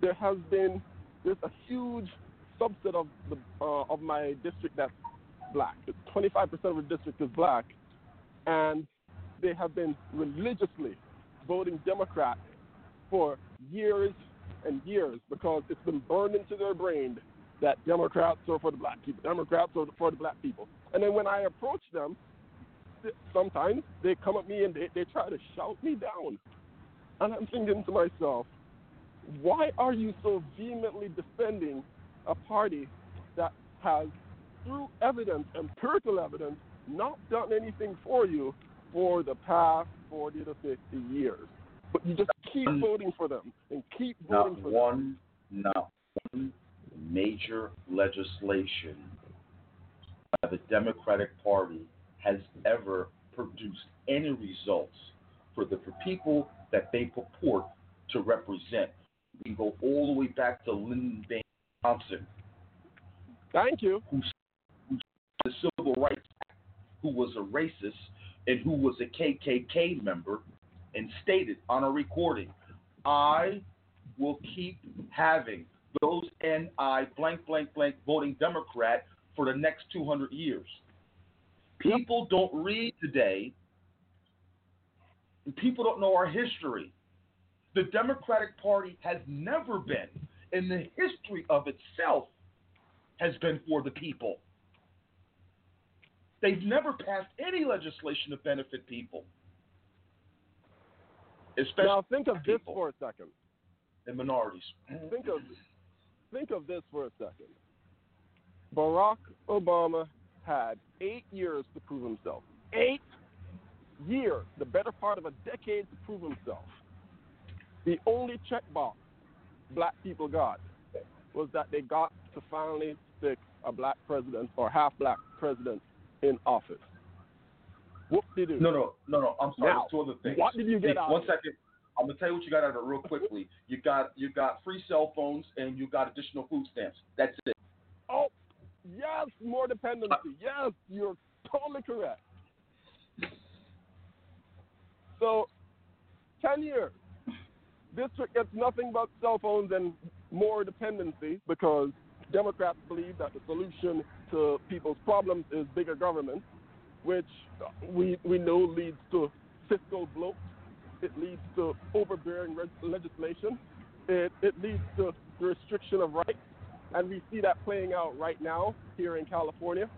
there's a huge subset of my district that's black. 25% of the district is black, and they have been religiously voting Democrat for years and years because it's been burned into their brain that Democrats are for the black people, Democrats are for the black people. And then when I approach them, sometimes they come at me and they try to shout me down. And I'm thinking to myself, why are you so vehemently defending a party that has, through evidence, empirical evidence, not done anything for you for the past 40 to 50 years? But you just keep voting for them and keep voting for them. Not one major legislation by the Democratic Party has ever produced any results for the people that they purport to represent. We go all the way back to Lyndon B. Johnson. Thank you. Who the Civil Rights Act, who was a racist and who was a KKK member, and stated on a recording, I will keep having those N.I. blank, blank, blank voting Democrat for the next 200 years. People don't read today, and people don't know our history. The Democratic Party has never been, in the history of itself, has been for the people. They've never passed any legislation to benefit people. Especially now, think of this for a second. And minorities. Think of this for a second. Barack Obama had 8 years to prove himself. 8 years, the better part of a decade to prove himself. The only checkbox black people got was that they got to finally stick a black president or half-black president in office. Whoop-de-doo. No. I'm sorry. Now, two other things. What did you get out of it? 1 second. I'm going to tell you what you got out of it real quickly. You got free cell phones and you got additional food stamps. That's it. Oh, yes, more dependency. Yes, you're totally correct. So, 10 years. District gets nothing but cell phones and more dependency because Democrats believe that the solution to people's problems is bigger government, which we know leads to fiscal bloat. It leads to overbearing legislation. It leads to the restriction of rights. And we see that playing out right now here in California.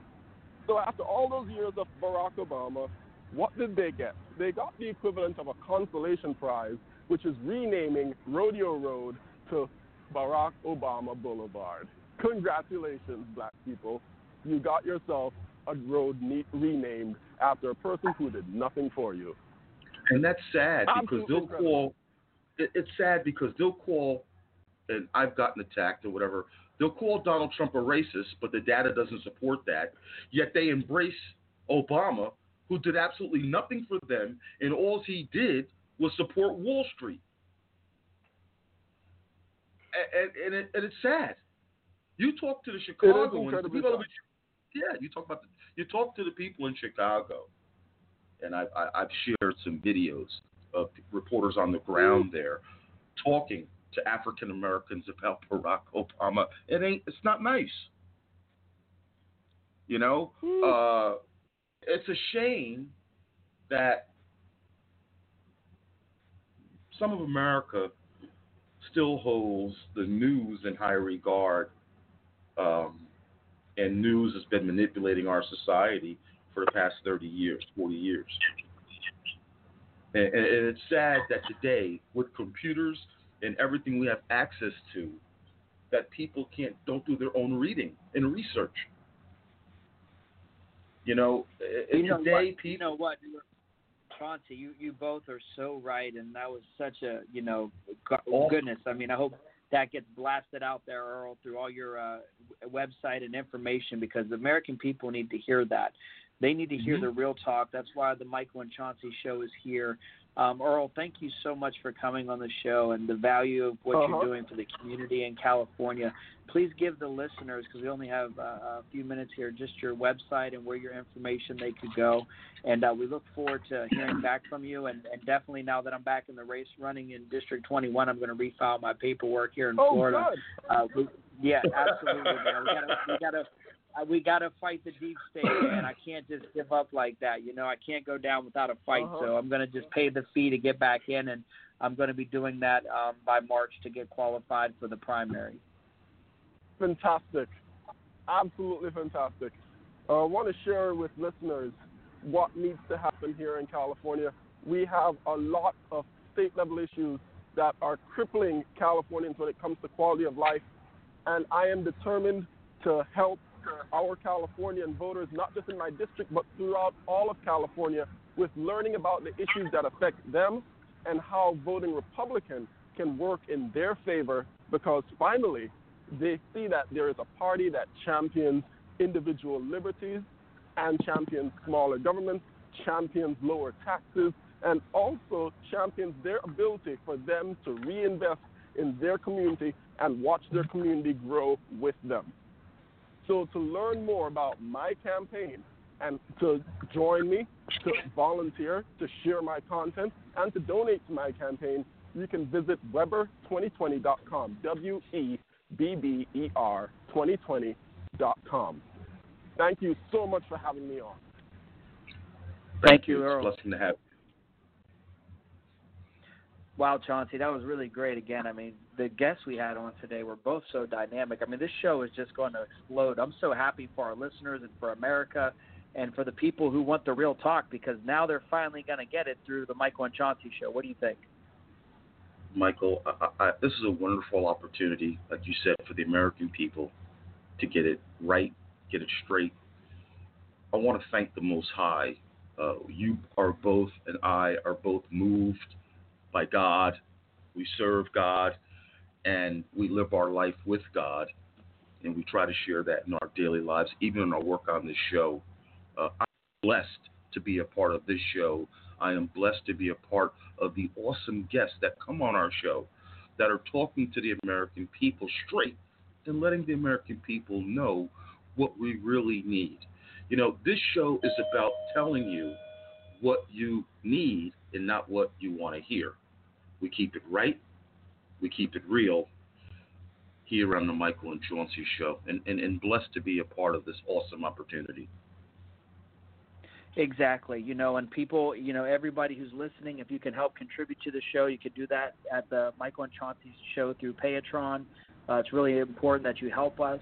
So after all those years of Barack Obama, what did they get? They got the equivalent of a consolation prize, which is renaming Rodeo Road to Barack Obama Boulevard. Congratulations, black people. You got yourself a road renamed after a person who did nothing for you. And that's sad. Absolutely, because it's sad because they'll call, and I've gotten attacked or whatever, they'll call Donald Trump a racist, but the data doesn't support that. Yet they embrace Obama, who did absolutely nothing for them, and all he did was support Wall Street. And it's sad. You talk to the Chicagoans. You talk to the people in Chicago, and I've shared some videos of reporters on the ground there talking to African Americans about Barack Obama. It's not nice. You know, it's a shame that some of America still holds the news in high regard, and news has been manipulating our society for the past 30 years, 40 years. And it's sad that today, with computers and everything we have access to, that people don't do their own reading and research. You know, today people... You know what? Chauncey, you both are so right, and that was such a, goodness. I mean, I hope that gets blasted out there, Earl, through all your website and information, because the American people need to hear that. They need to hear the real talk. That's why the Michael and Chauncey show is here. Earl, thank you so much for coming on the show and the value of what you're doing for the community in California. Please give the listeners, because we only have a few minutes here, just your website and where your information they could go. And we look forward to hearing back from you. And definitely now that I'm back in the race running in District 21, I'm going to refile my paperwork here in Florida. Yeah, absolutely, man. We gotta fight the deep state, man. I can't just give up like that. I can't go down without a fight. So I'm gonna just pay the fee to get back in, and I'm gonna be doing that by March to get qualified for the primary. Fantastic, absolutely fantastic. I want to share with listeners what needs to happen here in California. We have a lot of state level issues that are crippling Californians when it comes to quality of life, and I am determined to help our Californian voters, not just in my district, but throughout all of California, with learning about the issues that affect them and how voting Republican can work in their favor, because finally they see that there is a party that champions individual liberties and champions smaller governments, champions lower taxes, and also champions their ability for them to reinvest in their community and watch their community grow with them. So to learn more about my campaign and to join me, to volunteer, to share my content, and to donate to my campaign, you can visit Webber2020.com, WEBBER2020.com. Thank you so much for having me on. Thank you, Earl. It's a blessing to have you. Wow, Chauncey, that was really great. Again, I mean, the guests we had on today were both so dynamic. I mean, this show is just going to explode. I'm so happy for our listeners and for America and for the people who want the real talk, because now they're finally going to get it through the Michael and Chauncey show. What do you think? Michael, this is a wonderful opportunity, like you said, for the American people to get it right, get it straight. I want to thank the Most High. You are both and I are both moved by God. We serve God, and we live our life with God, and we try to share that in our daily lives, even in our work on this show. I'm blessed to be a part of this show. I am blessed to be a part of the awesome guests that come on our show that are talking to the American people straight and letting the American people know what we really need. This show is about telling you what you need and not what you want to hear. We keep it right. We keep it real here on the Michael and Chauncey Show, and blessed to be a part of this awesome opportunity. Exactly. And people, everybody who's listening, if you can help contribute to the show, you can do that at the Michael and Chauncey Show through Patreon. It's really important that you help us.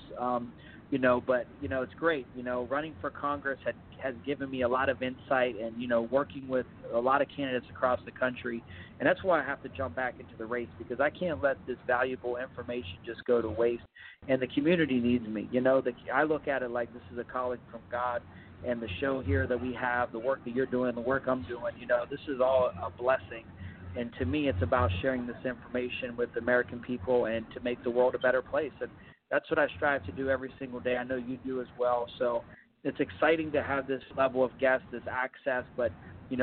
It's great. Running for Congress has given me a lot of insight and, working with a lot of candidates across the country. And that's why I have to jump back into the race, because I can't let this valuable information just go to waste. And the community needs me. I look at it like this is a calling from God, and the show here that we have, the work that you're doing, the work I'm doing, this is all a blessing. And to me, it's about sharing this information with the American people and to make the world a better place. And that's what I strive to do every single day. I know you do as well. So it's exciting to have this level of guests, this access. But,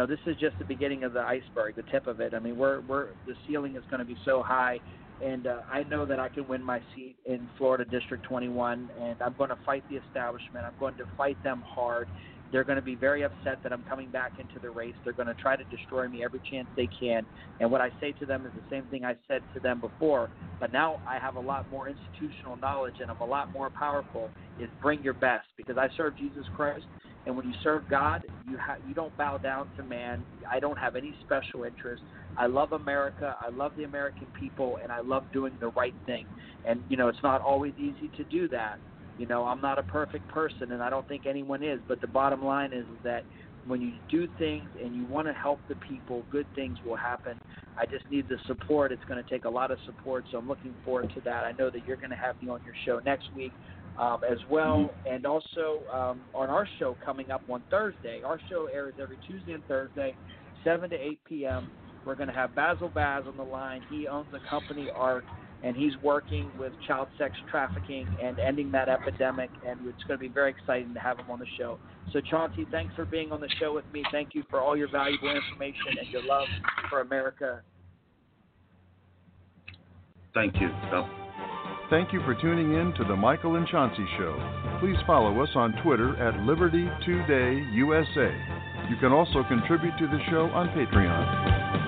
this is just the beginning of the iceberg, the tip of it. I mean, we're the ceiling is going to be so high. And I know that I can win my seat in Florida District 21. And I'm going to fight the establishment. I'm going to fight them hard. They're going to be very upset that I'm coming back into the race. They're going to try to destroy me every chance they can. And what I say to them is the same thing I said to them before, but now I have a lot more institutional knowledge and I'm a lot more powerful, is bring your best, because I serve Jesus Christ. And when you serve God, you don't bow down to man. I don't have any special interest. I love America. I love the American people, and I love doing the right thing. And, it's not always easy to do that. I'm not a perfect person, and I don't think anyone is, but the bottom line is that when you do things and you want to help the people, good things will happen. I just need the support. It's going to take a lot of support, so I'm looking forward to that. I know that you're going to have me on your show next week as well, and also on our show coming up on Thursday. Our show airs every Tuesday and Thursday, 7 to 8 p.m. We're going to have Basil Baz on the line. He owns the company ARC, and he's working with child sex trafficking and ending that epidemic, and it's going to be very exciting to have him on the show. So, Chauncey, thanks for being on the show with me. Thank you for all your valuable information and your love for America. Thank you. Thank you for tuning in to the Michael and Chauncey Show. Please follow us on Twitter at LibertyTodayUSA. You can also contribute to the show on Patreon.